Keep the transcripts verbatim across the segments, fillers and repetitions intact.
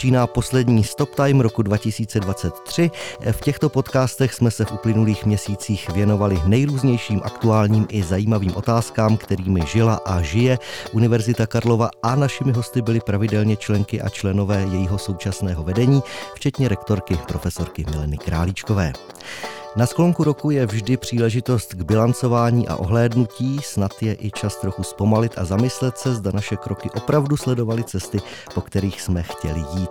začíná poslední Stop-time roku dva tisíce dvacet tři. V těchto podcastech jsme se v uplynulých měsících věnovali nejrůznějším aktuálním i zajímavým otázkám, kterými žila a žije Univerzita Karlova, a našimi hosty byly pravidelně členky a členové jejího současného vedení, včetně rektorky profesorky Mileny Králíčkové. Na sklonku roku je vždy příležitost k bilancování a ohlédnutí, snad je i čas trochu zpomalit a zamyslet se, zda naše kroky opravdu sledovaly cesty, po kterých jsme chtěli jít.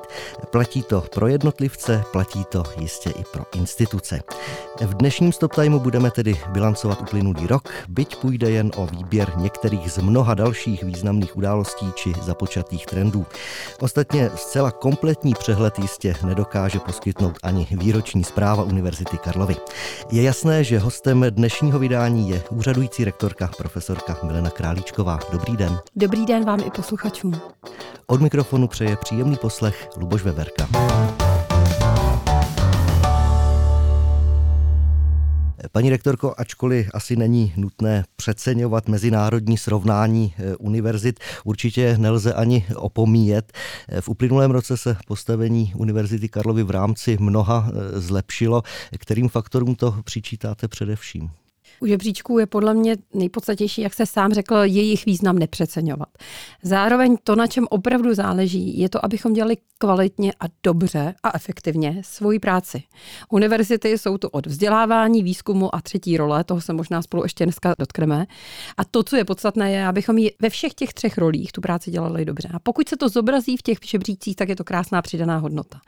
Platí to pro jednotlivce, platí to jistě i pro instituce. V dnešním Stop-timeu budeme tedy bilancovat uplynulý rok, byť půjde jen o výběr některých z mnoha dalších významných událostí či započatých trendů. Ostatně zcela kompletní přehled jistě nedokáže poskytnout ani výroční zpráva Univerzity Karlovy. Je jasné, že hostem dnešního vydání je úřadující rektorka profesorka Milena Králíčková. Dobrý den. Dobrý den vám i posluchačům. Od mikrofonu přeje příjemný poslech Luboš Veverka. Paní rektorko, ačkoliv asi není nutné přeceňovat mezinárodní srovnání univerzit, určitě nelze ani opomíjet. V uplynulém roce se postavení Univerzity Karlovy v rámci mnoha zlepšilo. Kterým faktorům to přičítáte především? U žebříčků je podle mě nejpodstatnější, jak se sám řekl, jejich význam nepřeceňovat. Zároveň to, na čem opravdu záleží, je to, abychom dělali kvalitně a dobře a efektivně svoji práci. Univerzity jsou tu od vzdělávání, výzkumu a třetí role, toho se možná spolu ještě dneska dotkneme. A to, co je podstatné, je, abychom ji ve všech těch třech rolích tu práci dělali dobře. A pokud se to zobrazí v těch žebříčcích, tak je to krásná přidaná hodnota.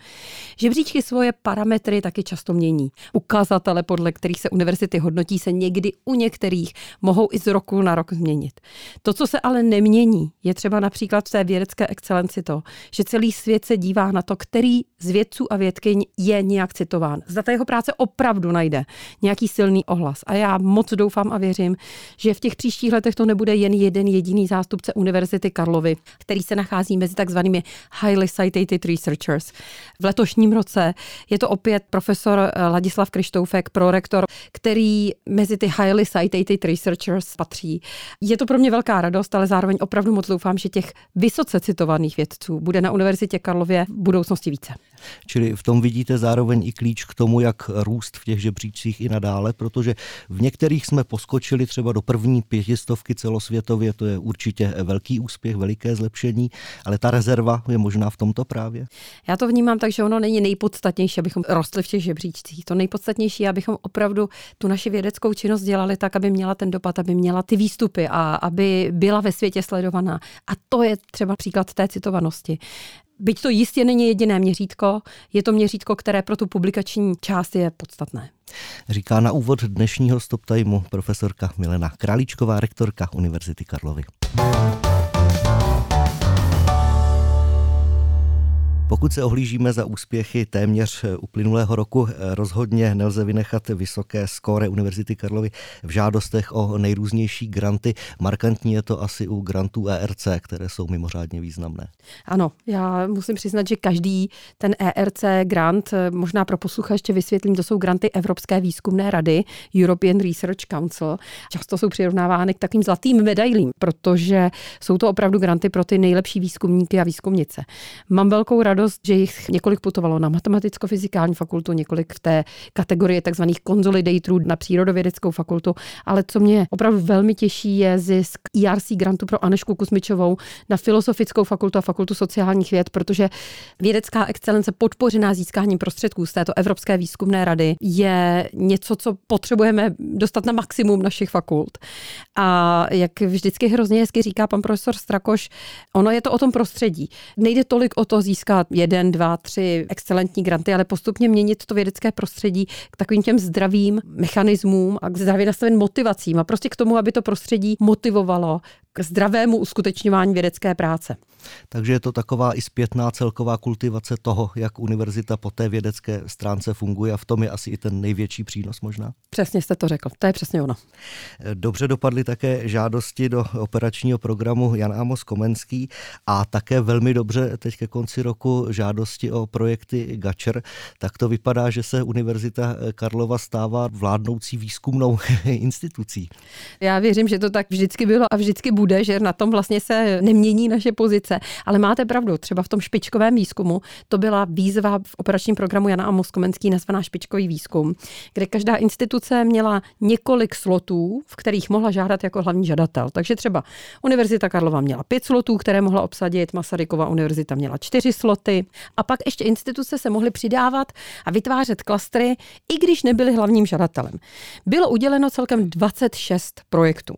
Žebříčky svoje parametry taky často mění. Ukazatele, podle kterých se univerzity hodnotí, se někdy kdy u některých mohou i z roku na rok změnit. To, co se ale nemění, je třeba například v té vědecké excelenci to, že celý svět se dívá na to, který z vědců a vědkyň je nějak citován. Zda ta jeho práce opravdu najde nějaký silný ohlas. A já moc doufám a věřím, že v těch příštích letech to nebude jen jeden jediný zástupce Univerzity Karlovy, který se nachází mezi takzvanými highly cited researchers. V letošním roce je to opět profesor Ladislav Krištoufek, prorektor, který mezi ty highly cited researchers patří. Je to pro mě velká radost, ale zároveň opravdu moc doufám, že těch vysoce citovaných vědců bude na Univerzitě Karlově v budoucnosti více. Čili v tom vidíte zároveň i klíč k tomu, jak růst v těch žebříčcích i nadále, protože v některých jsme poskočili třeba do první pětistovky celosvětově, to je určitě velký úspěch, veliké zlepšení, ale ta rezerva je možná v tomto právě. Já to vnímám tak, že ono není nejpodstatnější, abychom rostli v těch žebříčcích. To nejpodstatnější je, abychom opravdu tu naši vědeckou činnost dělali tak, aby měla ten dopad, aby měla ty výstupy a aby byla ve světě sledovaná. A to je třeba příklad té citovanosti. Byť to jistě není jediné měřítko, je to měřítko, které pro tu publikační část je podstatné. Říká na úvod dnešního Stop-timeu profesorka Milena Králíčková, rektorka Univerzity Karlovy. Pokud se ohlížíme za úspěchy téměř uplynulého roku, rozhodně nelze vynechat vysoké skóre Univerzity Karlovy v žádostech o nejrůznější granty. Markantní je to asi u grantů E R C, které jsou mimořádně významné. Ano, já musím přiznat, že každý ten E R C grant, možná pro posluchače ještě vysvětlím, to jsou granty Evropské výzkumné rady, European Research Council. Často jsou přirovnávány k takovým zlatým medailím, protože jsou to opravdu granty pro ty nejlepší výzkumníky a výzkumnice. Mám velkou radost, že jich několik putovalo na matematicko-fyzikální fakultu, několik v té kategorii tzv. Consolidatorů na přírodovědeckou fakultu, ale co mě opravdu velmi těší, je zisk E R C grantu pro Anešku Kusmičovou na filozofickou fakultu a fakultu sociálních věd, protože vědecká excelence podpořená získáním prostředků z této Evropské výzkumné rady je něco, co potřebujeme dostat na maximum našich fakult. A jak vždycky hrozně hezky říká pan profesor Strakoš, ono je to o tom prostředí. Nejde tolik o to získat jeden, dva, tři excelentní granty, ale postupně měnit to vědecké prostředí k takovým těm zdravým mechanismům a k zdravě nastaveným motivacím a prostě k tomu, aby to prostředí motivovalo k zdravému uskutečňování vědecké práce. Takže je to taková i zpětná celková kultivace toho, jak univerzita po té vědecké stránce funguje, a v tom je asi i ten největší přínos možná. Přesně jste to řekl, to je přesně ono. Dobře dopadly také žádosti do operačního programu Jan Amos Komenský a také velmi dobře teď ke konci roku žádosti o projekty G A Č R. Tak to vypadá, že se Univerzita Karlova stává vládnoucí výzkumnou institucí. Já věřím, že to tak vždycky bylo a vždycky bude. bude, že na tom vlastně se nemění naše pozice. Ale máte pravdu, třeba v tom špičkovém výzkumu, to byla výzva v operačním programu Jana Amos Komenský nazvaná špičkový výzkum, kde každá instituce měla několik slotů, v kterých mohla žádat jako hlavní žadatel. Takže třeba Univerzita Karlova měla pět slotů, které mohla obsadit, Masarykova univerzita měla čtyři sloty a pak ještě instituce se mohly přidávat a vytvářet klastry, i když nebyly hlavním žadatelem. Bylo uděleno celkem dvacet šest projektů.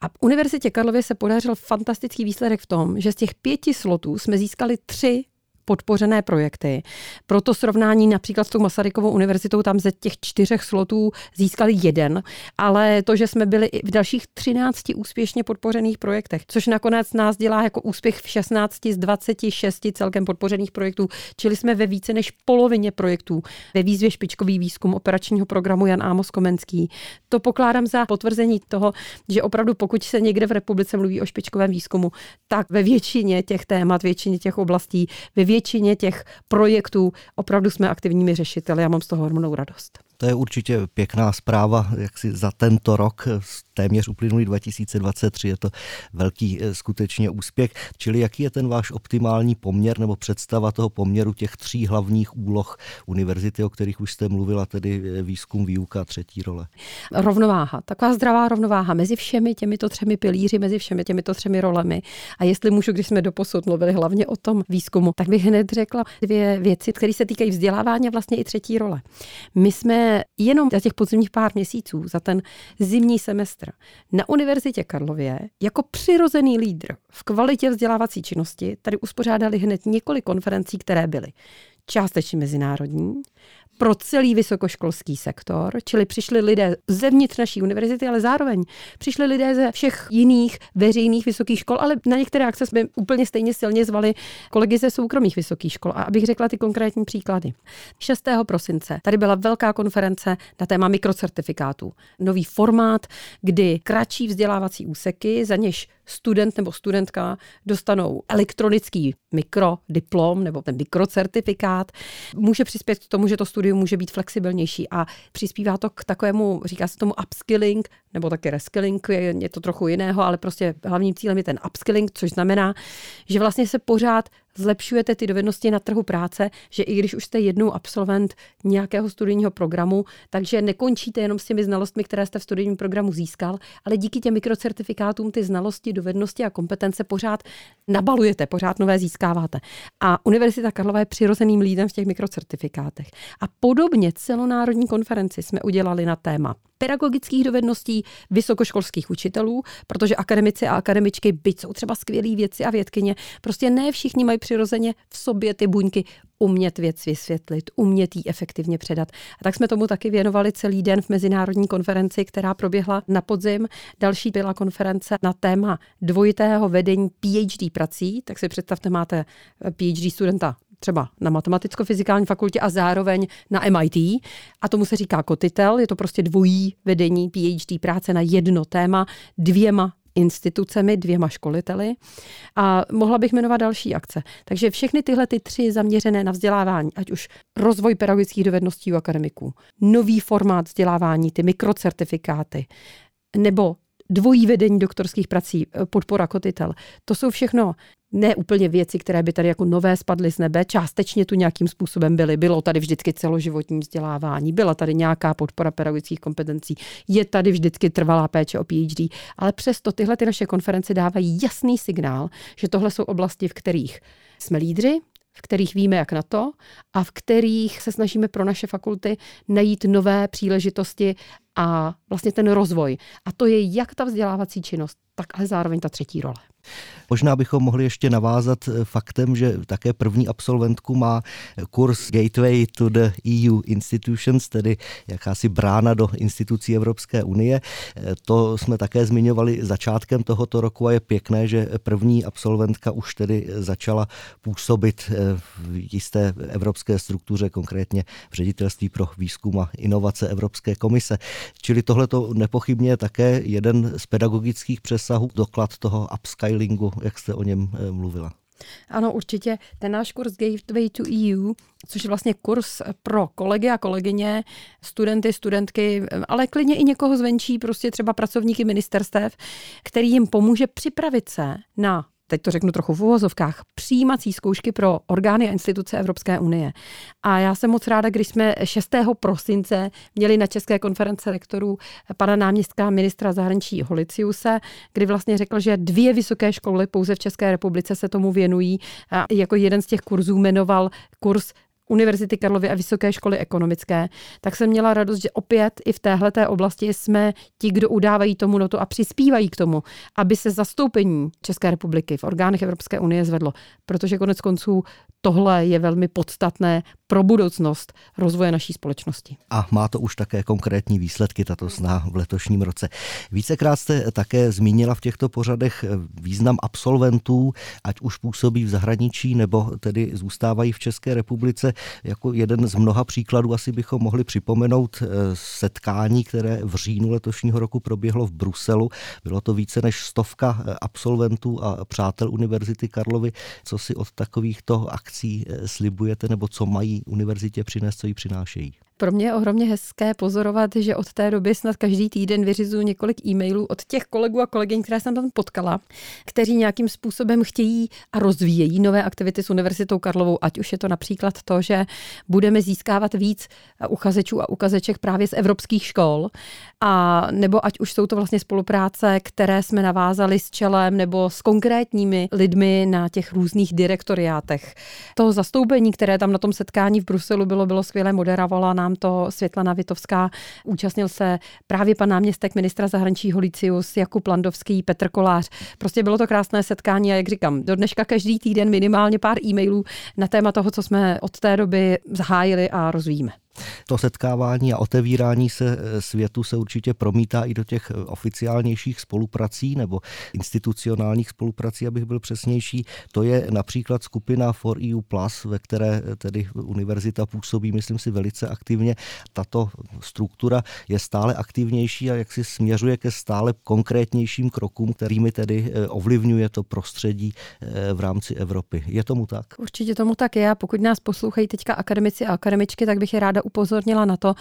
A v Univerzitě Karlově se podařil fantastický výsledek v tom, že z těch pěti slotů jsme získali tři podpořené projekty. Proto srovnání například s tou Masarykovou univerzitou, tam ze těch čtyřech slotů získali jeden, ale to, že jsme byli i v dalších třinácti úspěšně podpořených projektech, což nakonec nás dělá jako úspěch v šestnácti z dvaceti šesti celkem podpořených projektů, čili jsme ve více než polovině projektů ve výzvě špičkový výzkum operačního programu Jan Amos Komenský. To pokládám za potvrzení toho, že opravdu pokud se někde v republice mluví o špičkovém výzkumu, tak ve většině těch témat, většině těch oblastí, ve většině těch projektů opravdu jsme aktivními řešiteli a mám z toho hormonou radost. To je určitě pěkná zpráva, jak si za tento rok, téměř uplynulý dva tisíce dvacet tři, je to velký skutečně úspěch. Čili jaký je ten váš optimální poměr nebo představa toho poměru těch tří hlavních úloh univerzity, o kterých už jste mluvila, tedy výzkum, výuka, třetí role? Rovnováha, taková zdravá rovnováha mezi všemi těmito třemi pilíři, mezi všemi těmito třemi rolemi. A jestli můžu, když jsme doposud mluvili hlavně o tom výzkumu, tak bych hned řekla dvě věci, které se týkají vzdělávání a vlastně i třetí role. My jsme jenom za těch podzimních pár měsíců, za ten zimní semestr na Univerzitě Karlově jako přirozený lídr v kvalitě vzdělávací činnosti tady uspořádali hned několik konferencí, které byly částečně mezinárodní, pro celý vysokoškolský sektor, čili přišli lidé zevnitř naší univerzity, ale zároveň přišli lidé ze všech jiných veřejných vysokých škol, ale na některé akce jsme úplně stejně silně zvali kolegy ze soukromých vysokých škol. A abych řekla ty konkrétní příklady. šestého prosince tady byla velká konference na téma mikrocertifikátů. Nový formát, kdy kratší vzdělávací úseky, za něž student nebo studentka dostanou elektronický mikrodiplom nebo ten mikrocertifikát, může přispět k tomu, že to studium může být flexibilnější a přispívá to k takovému, říká se tomu upskilling, nebo taky reskilling, je, je to trochu jiného, ale prostě hlavním cílem je ten upskilling, což znamená, že vlastně se pořád zlepšujete ty dovednosti na trhu práce, že i když už jste jednou absolvent nějakého studijního programu, takže nekončíte jenom s těmi znalostmi, které jste v studijním programu získal, ale díky těm mikrocertifikátům ty znalosti, dovednosti a kompetence pořád nabalujete, pořád nové získáváte. A Univerzita Karlova je přirozeným lídrem v těch mikrocertifikátech. A podobně celonárodní konferenci jsme udělali na téma pedagogických dovedností vysokoškolských učitelů, protože akademici a akademičky, byť jsou třeba skvělí vědci a vědkyně, prostě ne všichni mají přirozeně v sobě ty buňky umět věc vysvětlit, umět jí efektivně předat. A tak jsme tomu taky věnovali celý den v mezinárodní konferenci, která proběhla na podzim. Další byla konference na téma dvojitého vedení P H D prací, tak si představte, máte P H D studenta třeba na matematicko-fyzikální fakultě a zároveň na M I T. A tomu se říká kotitel, je to prostě dvojí vedení P H D práce na jedno téma dvěma institucemi, dvěma školiteli a mohla bych jmenovat další akce. Takže všechny tyhle ty tři zaměřené na vzdělávání, ať už rozvoj pedagogických dovedností u akademiků, nový formát vzdělávání, ty mikrocertifikáty, nebo dvojí vedení doktorských prací, podpora kotitel, to jsou všechno ne úplně věci, které by tady jako nové spadly z nebe, částečně tu nějakým způsobem byly. Bylo tady vždycky celoživotní vzdělávání, byla tady nějaká podpora pedagogických kompetencí, je tady vždycky trvalá péče o P H D, ale přesto tyhle ty naše konference dávají jasný signál, že tohle jsou oblasti, v kterých jsme lídři, v kterých víme, jak na to, a v kterých se snažíme pro naše fakulty najít nové příležitosti a vlastně ten rozvoj. A to je jak ta vzdělávací činnost, tak ale zároveň ta třetí role. Možná bychom mohli ještě navázat faktem, že také první absolventku má kurz Gateway to the E U Institutions, tedy jakási brána do institucí Evropské unie. To jsme také zmiňovali začátkem tohoto roku a je pěkné, že první absolventka už tedy začala působit v jisté evropské struktuře, konkrétně v ředitelství pro výzkum a inovace Evropské komise. Čili tohle to nepochybně je také jeden z pedagogických přesahů, doklad toho upskillingu, jak jste o něm mluvila. Ano, určitě. Ten náš kurz Gateway to E U, což je vlastně kurz pro kolegy a kolegyně, studenty, studentky, ale klidně i někoho zvenčí, prostě třeba pracovníky ministerstev, který jim pomůže připravit se na, teď to řeknu trochu v uvozovkách, přijímací zkoušky pro orgány a instituce Evropské unie. A já jsem moc ráda, když jsme šestého prosince měli na České konferenci rektorů pana náměstka ministra zahraničí Holiciuse, kdy vlastně řekl, že dvě vysoké školy pouze v České republice se tomu věnují. A jako jeden z těch kurzů jmenoval kurz Univerzity Karlovy a Vysoké školy ekonomické, tak jsem měla radost, že opět i v téhleté oblasti jsme ti, kdo udávají tomu notu a přispívají k tomu, aby se zastoupení České republiky v orgánech Evropské unie zvedlo. Protože konec konců tohle je velmi podstatné pro budoucnost rozvoje naší společnosti. A má to už také konkrétní výsledky, tato snaha v letošním roce. Vícekrát jste také zmínila v těchto pořadech význam absolventů, ať už působí v zahraničí, nebo tedy zůstávají v České republice. Jako jeden z mnoha příkladů asi bychom mohli připomenout setkání, které v říjnu letošního roku proběhlo v Bruselu. Bylo to více než stovka absolventů a přátel Univerzity Karlovy. Co si od takovýchto akcí slibujete, nebo co mají univerzitě přinést, co jí přinášejí? Pro mě je ohromně hezké pozorovat, že od té doby snad každý týden vyřizuju několik e-mailů od těch kolegů a kolegyň, které jsem tam potkala, kteří nějakým způsobem chtějí a rozvíjejí nové aktivity s Univerzitou Karlovou, ať už je to například to, že budeme získávat víc uchazečů a ukazeček právě z evropských škol, a nebo ať už jsou to vlastně spolupráce, které jsme navázali s čelem nebo s konkrétními lidmi na těch různých direktoriátech. To zastoupení, které tam na tom setkání v Bruselu bylo, bylo skvěle, moderovala nám to Světlana Vytovská, účastnil se právě pan náměstek ministra zahraničí Holicius, Jakub Landovský, Petr Kolář. Prostě bylo to krásné setkání a jak říkám, do dneška každý týden minimálně pár e-mailů na téma toho, co jsme od té doby zahájili a rozvíjíme. To setkávání a otevírání se světu se určitě promítá i do těch oficiálnějších spoluprací nebo institucionálních spoluprací, abych byl přesnější. To je například skupina four E U plus, ve které tedy univerzita působí, myslím si, velice aktivně. Tato struktura je stále aktivnější a jak si směřuje ke stále konkrétnějším krokům, kterými tedy ovlivňuje to prostředí v rámci Evropy. Je tomu tak? Určitě tomu tak je. A pokud nás poslouchají teďka akademici a akademičky, tak bych je ráda upozornila na to,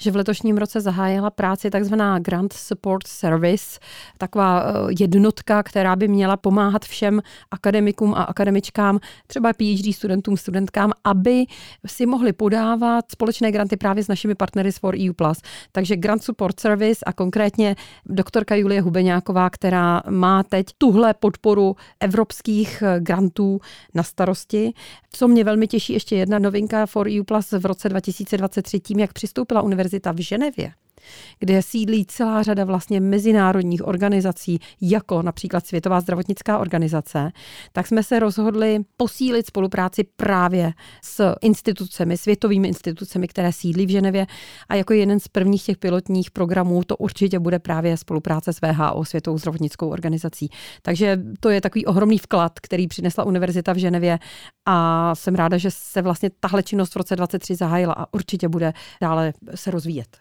že v letošním roce zahájila práci takzvaná Grant Support Service, taková jednotka, která by měla pomáhat všem akademikům a akademičkám, třeba P H D studentům, studentkám, aby si mohli podávat společné granty právě s našimi partnery z four E U plus. Takže Grant Support Service a konkrétně doktorka Julie Hubeňáková, která má teď tuhle podporu evropských grantů na starosti. Co mě velmi těší, ještě jedna novinka four E U plus v roce dva tisíce dvacet tři, tím, jak přistoupila univerzita v Ženevě, kde sídlí celá řada vlastně mezinárodních organizací, jako například Světová zdravotnická organizace, tak jsme se rozhodli posílit spolupráci právě s institucemi, světovými institucemi, které sídlí v Ženevě, a jako jeden z prvních těch pilotních programů to určitě bude právě spolupráce s W H O, Světovou zdravotnickou organizací. Takže to je takový ohromný vklad, který přinesla univerzita v Ženevě, a jsem ráda, že se vlastně tahle činnost v roce dvacet tři zahájila a určitě bude dále se rozvíjet.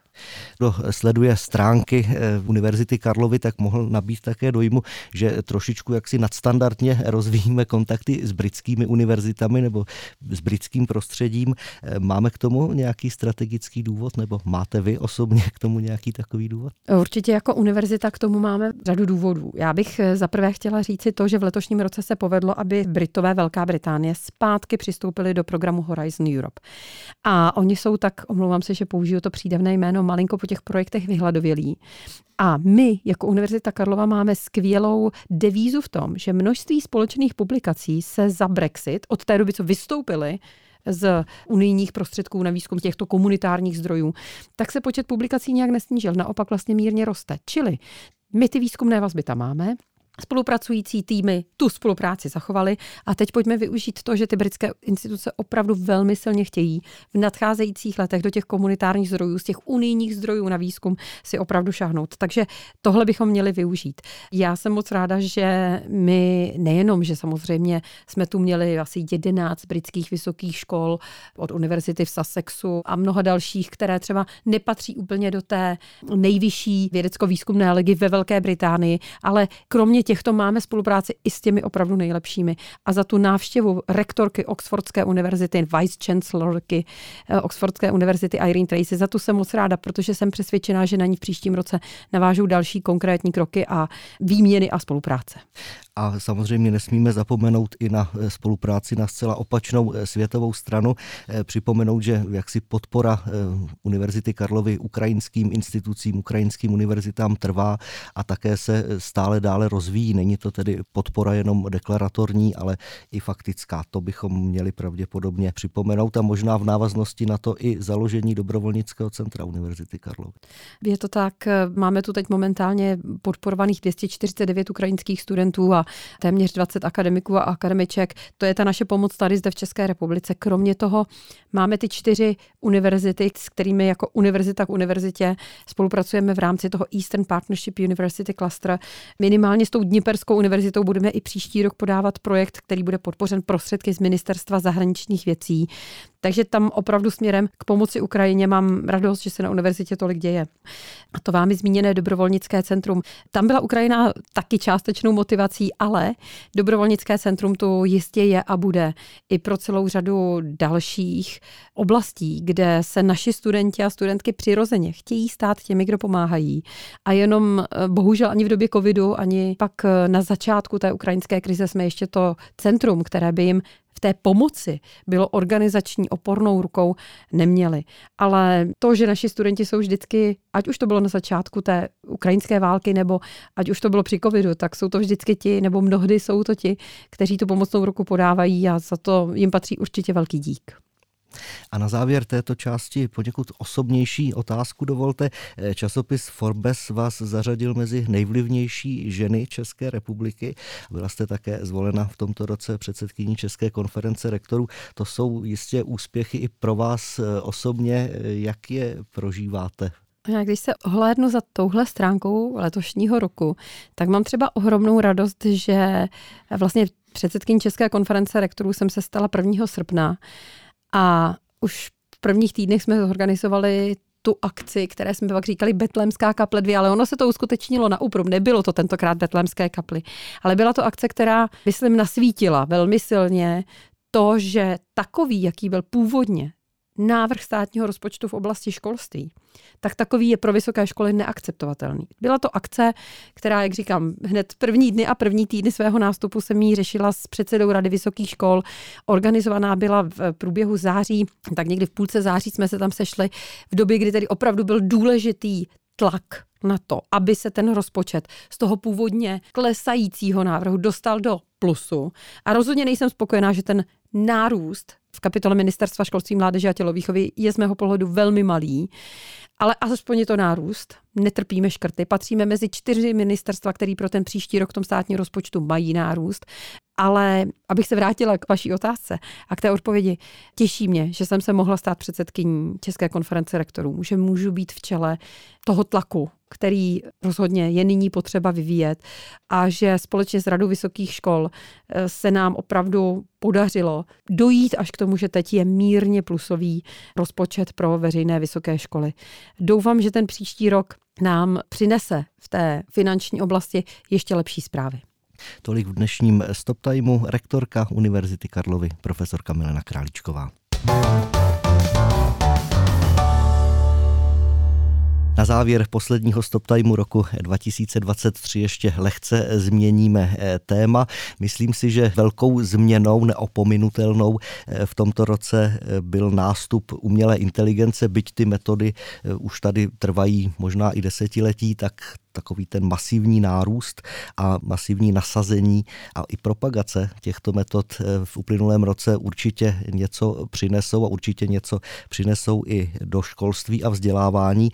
Kdo sleduje stránky Univerzity Karlovy, tak mohl nabít také dojmu, že trošičku jaksi nadstandardně rozvíjíme kontakty s britskými univerzitami nebo s britským prostředím. Máme k tomu nějaký strategický důvod, nebo máte vy osobně k tomu nějaký takový důvod? Určitě jako univerzita k tomu máme řadu důvodů. Já bych zaprvé chtěla říci to, že v letošním roce se povedlo, aby Britové Velká Británie zpátky přistoupili do programu Horizon Europe. A oni jsou tak, omlouvám se, že použiju to přídavné jméno, malinko po těch projektech vyhladovělí. A my jako Univerzita Karlova máme skvělou devízu v tom, že množství společných publikací se za Brexit, od té doby, co vystoupili z unijních prostředků na výzkum těchto komunitárních zdrojů, tak se počet publikací nějak nesnížil, naopak vlastně mírně roste. Čili my ty výzkumné vazby tam máme, spolupracující týmy tu spolupráci zachovali a teď pojďme využít to, že ty britské instituce opravdu velmi silně chtějí v nadcházejících letech do těch komunitárních zdrojů, z těch unijních zdrojů na výzkum si opravdu šáhnout. Takže tohle bychom měli využít. Já jsem moc ráda, že my nejenom, že samozřejmě jsme tu měli asi jedenáct britských vysokých škol od univerzity v Sussexu a mnoha dalších, které třeba nepatří úplně do té nejvyšší vědecko-výzkumné ligy ve Velké Británii, ale kromě těchto máme spolupráci i s těmi opravdu nejlepšími. A za tu návštěvu rektorky Oxfordské univerzity, vice chancellorky Oxfordské univerzity Irene Tracy, za tu jsem moc ráda, protože jsem přesvědčená, že na ní v příštím roce navážou další konkrétní kroky a výměny a spolupráce. A samozřejmě nesmíme zapomenout i na spolupráci na zcela opačnou světovou stranu. Připomenout, že jaksi podpora Univerzity Karlovy ukrajinským institucím, ukrajinským univerzitám trvá a také se stále dále rozvíjí. Není to tedy podpora jenom deklaratorní, ale i faktická. To bychom měli pravděpodobně připomenout a možná v návaznosti na to i založení dobrovolnického centra Univerzity Karlovy. Je to tak, máme tu teď momentálně podporovaných dvě stě čtyřicet devět ukrajinských studentů a téměř dvacet akademiků a akademiček. To je ta naše pomoc tady zde v České republice. Kromě toho máme ty čtyři univerzity, s kterými jako univerzita k univerzitě spolupracujeme v rámci toho Eastern Partnership University Cluster. Minimálně s tou Dniperskou univerzitou budeme i příští rok podávat projekt, který bude podpořen prostředky z Ministerstva zahraničních věcí. Takže tam opravdu směrem k pomoci Ukrajině mám radost, že se na univerzitě tolik děje. A to vámi zmíněné dobrovolnické centrum. Tam byla Ukrajina taky částečnou motivací, ale dobrovolnické centrum tu jistě je a bude i pro celou řadu dalších oblastí, kde se naši studenti a studentky přirozeně chtějí stát těmi, kdo pomáhají. A jenom bohužel ani v době covidu, ani pak na začátku té ukrajinské krize jsme ještě to centrum, které by jim v té pomoci bylo organizační opornou rukou, neměli. Ale to, že naši studenti jsou vždycky, ať už to bylo na začátku té ukrajinské války, nebo ať už to bylo při covidu, tak jsou to vždycky ti, nebo mnohdy jsou to ti, kteří tu pomocnou ruku podávají a za to jim patří určitě velký dík. A na závěr této části poněkud osobnější otázku dovolte. Časopis Forbes vás zařadil mezi nejvlivnější ženy České republiky. Byla jste také zvolena v tomto roce předsedkyní České konference rektorů. To jsou jistě úspěchy i pro vás osobně. Jak je prožíváte? Já když se ohlédnu za touhle stránkou letošního roku, tak mám třeba ohromnou radost, že vlastně předsedkyní České konference rektorů jsem se stala prvního srpna. A už v prvních týdnech jsme zorganizovali tu akci, které jsme pak říkali Betlemská kaple dvě, ale ono se to uskutečnilo na úprom. Nebylo to tentokrát Betlemské kapli, ale byla to akce, která, myslím, nasvítila velmi silně to, že takový, jaký byl původně návrh státního rozpočtu v oblasti školství, tak takový je pro vysoké školy neakceptovatelný. Byla to akce, která, jak říkám, hned první dny a první týdny svého nástupu jsem ji řešila s předsedou Rady vysokých škol. Organizovaná byla v průběhu září, tak někdy v půlce září jsme se tam sešli v době, kdy tedy opravdu byl důležitý tlak na to, aby se ten rozpočet z toho původně klesajícího návrhu dostal do plusu. A rozhodně nejsem spokojená, že ten nárůst v kapitole Ministerstva školství, mládeže a tělovýchovy je z mého pohledu velmi malý, ale aspoň je to nárůst. Netrpíme škrty. Patříme mezi čtyři ministerstva, který pro ten příští rok v tom státním rozpočtu mají nárůst. Ale abych se vrátila k vaší otázce a k té odpovědi, těší mě, že jsem se mohla stát předsedkyní České konference rektorů, že můžu být v čele toho tlaku, který rozhodně je nyní potřeba vyvíjet a že společně s Radou vysokých škol se nám opravdu podařilo dojít až k tomu, že teď je mírně plusový rozpočet pro veřejné vysoké školy. Doufám, že ten příští rok nám přinese v té finanční oblasti ještě lepší zprávy. Tolik v dnešním Stop-timeu rektorka Univerzity Karlovy, profesorka Milena Králíčková. Na závěr posledního Stop-timeu roku dva tisíce dvacet tři ještě lehce změníme téma. Myslím si, že velkou změnou, neopominutelnou v tomto roce byl nástup umělé inteligence, byť ty metody už tady trvají možná i desetiletí, tak takový ten masivní nárůst a masivní nasazení a i propagace těchto metod v uplynulém roce určitě něco přinesou a určitě něco přinesou i do školství a vzdělávání.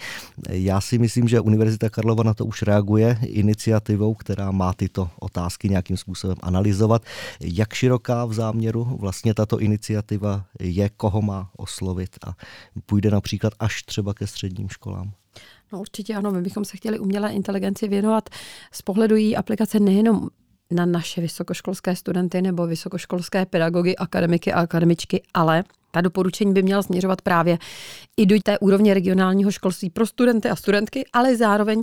Já si myslím, že Univerzita Karlova na to už reaguje iniciativou, která má tyto otázky nějakým způsobem analyzovat. Jak široká v záměru vlastně tato iniciativa je, koho má oslovit a půjde například až třeba ke středním školám? No určitě ano, my bychom se chtěli umělé inteligenci věnovat z pohledu její aplikace nejenom na naše vysokoškolské studenty nebo vysokoškolské pedagogy, akademiky a akademičky, ale ta doporučení by měla směřovat právě i do té úrovně regionálního školství pro studenty a studentky, ale zároveň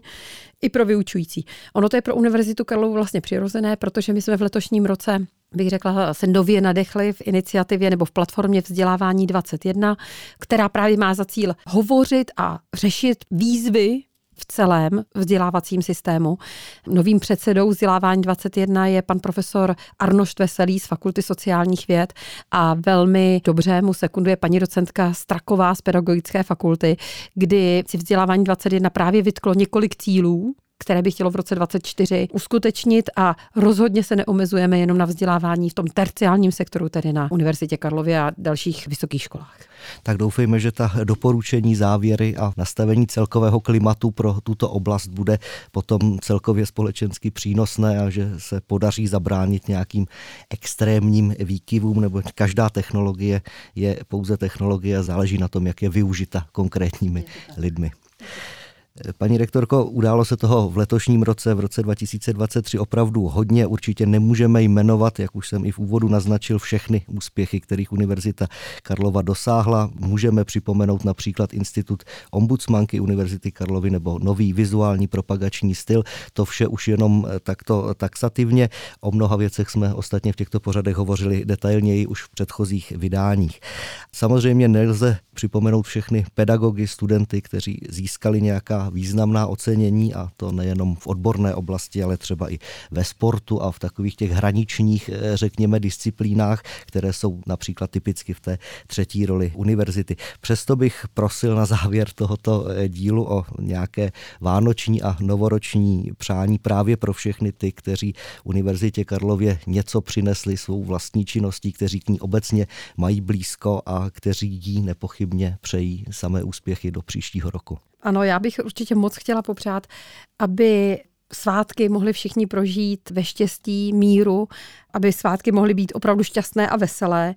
i pro vyučující. Ono to je pro Univerzitu Karlovu vlastně přirozené, protože my jsme v letošním roce, bych řekla, se nově nadechli v iniciativě nebo v platformě Vzdělávání dvacet jedna, která právě má za cíl hovořit a řešit výzvy v celém vzdělávacím systému. Novým předsedou Vzdělávání dvacet jedna je pan profesor Arnošt Veselý z Fakulty sociálních věd a velmi dobře mu sekunduje paní docentka Straková z Pedagogické fakulty, kdy si Vzdělávání dvacet jedna právě vytklo několik cílů, které by chtělo v roce dvacet čtyři uskutečnit a rozhodně se neomezujeme jenom na vzdělávání v tom terciálním sektoru, tedy na Univerzitě Karlově a dalších vysokých školách. Tak doufejme, že ta doporučení, závěry a nastavení celkového klimatu pro tuto oblast bude potom celkově společensky přínosné a že se podaří zabránit nějakým extrémním výkyvům, nebo každá technologie je pouze technologie a záleží na tom, jak je využita konkrétními lidmi. Paní rektorko, událo se toho v letošním roce, v roce dva tisíce dvacet tři opravdu hodně. Určitě nemůžeme jmenovat, jak už jsem i v úvodu naznačil, všechny úspěchy, kterých Univerzita Karlova dosáhla. Můžeme připomenout například Institut Ombudsmanky Univerzity Karlovy nebo nový vizuální propagační styl. To vše už jenom takto taxativně. O mnoha věcech jsme ostatně v těchto pořadech hovořili detailněji už v předchozích vydáních. Samozřejmě nelze připomenout všechny pedagogy, studenty, kteří získali nějaká významná ocenění, a to nejenom v odborné oblasti, ale třeba i ve sportu a v takových těch hraničních, řekněme, disciplínách, které jsou například typicky v té třetí roli univerzity. Přesto bych prosil na závěr tohoto dílu o nějaké vánoční a novoroční přání právě pro všechny ty, kteří Univerzitě Karlově něco přinesli svou vlastní činností, kteří k ní obecně mají blízko a kteří jí nepochybně přejí samé úspěchy do příštího roku. Ano, já bych určitě moc chtěla popřát, aby svátky mohli všichni prožít ve štěstí, míru, aby svátky mohly být opravdu šťastné a veselé.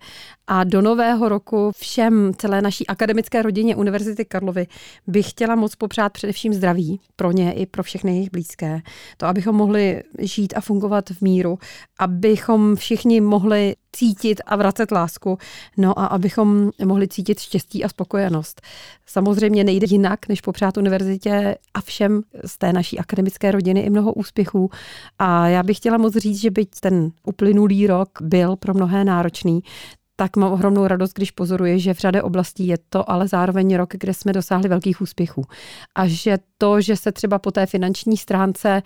A do nového roku všem, celé naší akademické rodině Univerzity Karlovy, bych chtěla moc popřát především zdraví pro ně i pro všechny jejich blízké. To, abychom mohli žít a fungovat v míru, abychom všichni mohli cítit a vracet lásku, no a abychom mohli cítit štěstí a spokojenost. Samozřejmě nejde jinak, než popřát univerzitě a všem z té naší akademické rodiny i mnoho úspěchů. A já bych chtěla moc říct, že byť ten uplynulý rok byl pro mnohé náročný, tak mám ohromnou radost, když pozoruji, že v řadě oblastí je to ale zároveň rok, kde jsme dosáhli velkých úspěchů. A že to, že se třeba po té finanční stránce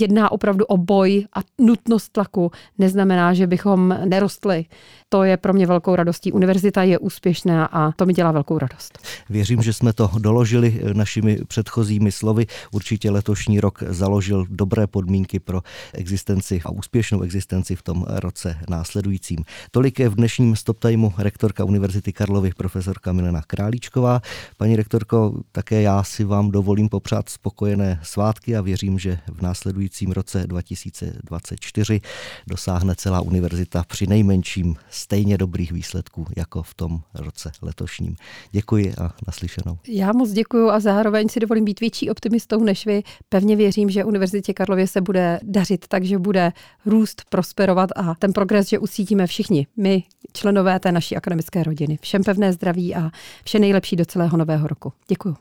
jedná opravdu o boj a nutnost tlaku, neznamená, že bychom nerostli. To je pro mě velkou radostí. Univerzita je úspěšná a to mi dělá velkou radost. Věřím, že jsme to doložili našimi předchozími slovy. Určitě letošní rok založil dobré podmínky pro existenci a úspěšnou existenci v tom roce následujícím. Tolik je v dnešním Stop-timeu rektorka Univerzity Karlovy profesorka Milena Králíčková. Paní rektorko, také já si vám dovolím popřát spokojené svátky a věřím, že v následujícím roce dva tisíce dvacet čtyři dosáhne celá univerzita při nejmenším stejně dobrých výsledků jako v tom roce letošním. Děkuji a naslyšenou. Já moc děkuji a zároveň si dovolím být větší optimistou než vy. Pevně věřím, že Univerzitě Karlově se bude dařit, takže bude růst, prosperovat a ten progres, že ucítíme všichni, my členové té naší akademické rodiny. Všem pevné zdraví a vše nejlepší do celého nového roku. Děkuji.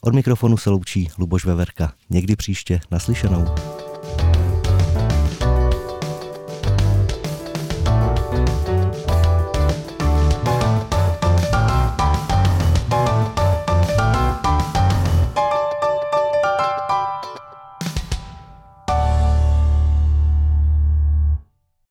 Od mikrofonu se loučí Luboš Veverka. Někdy příště naslyšenou.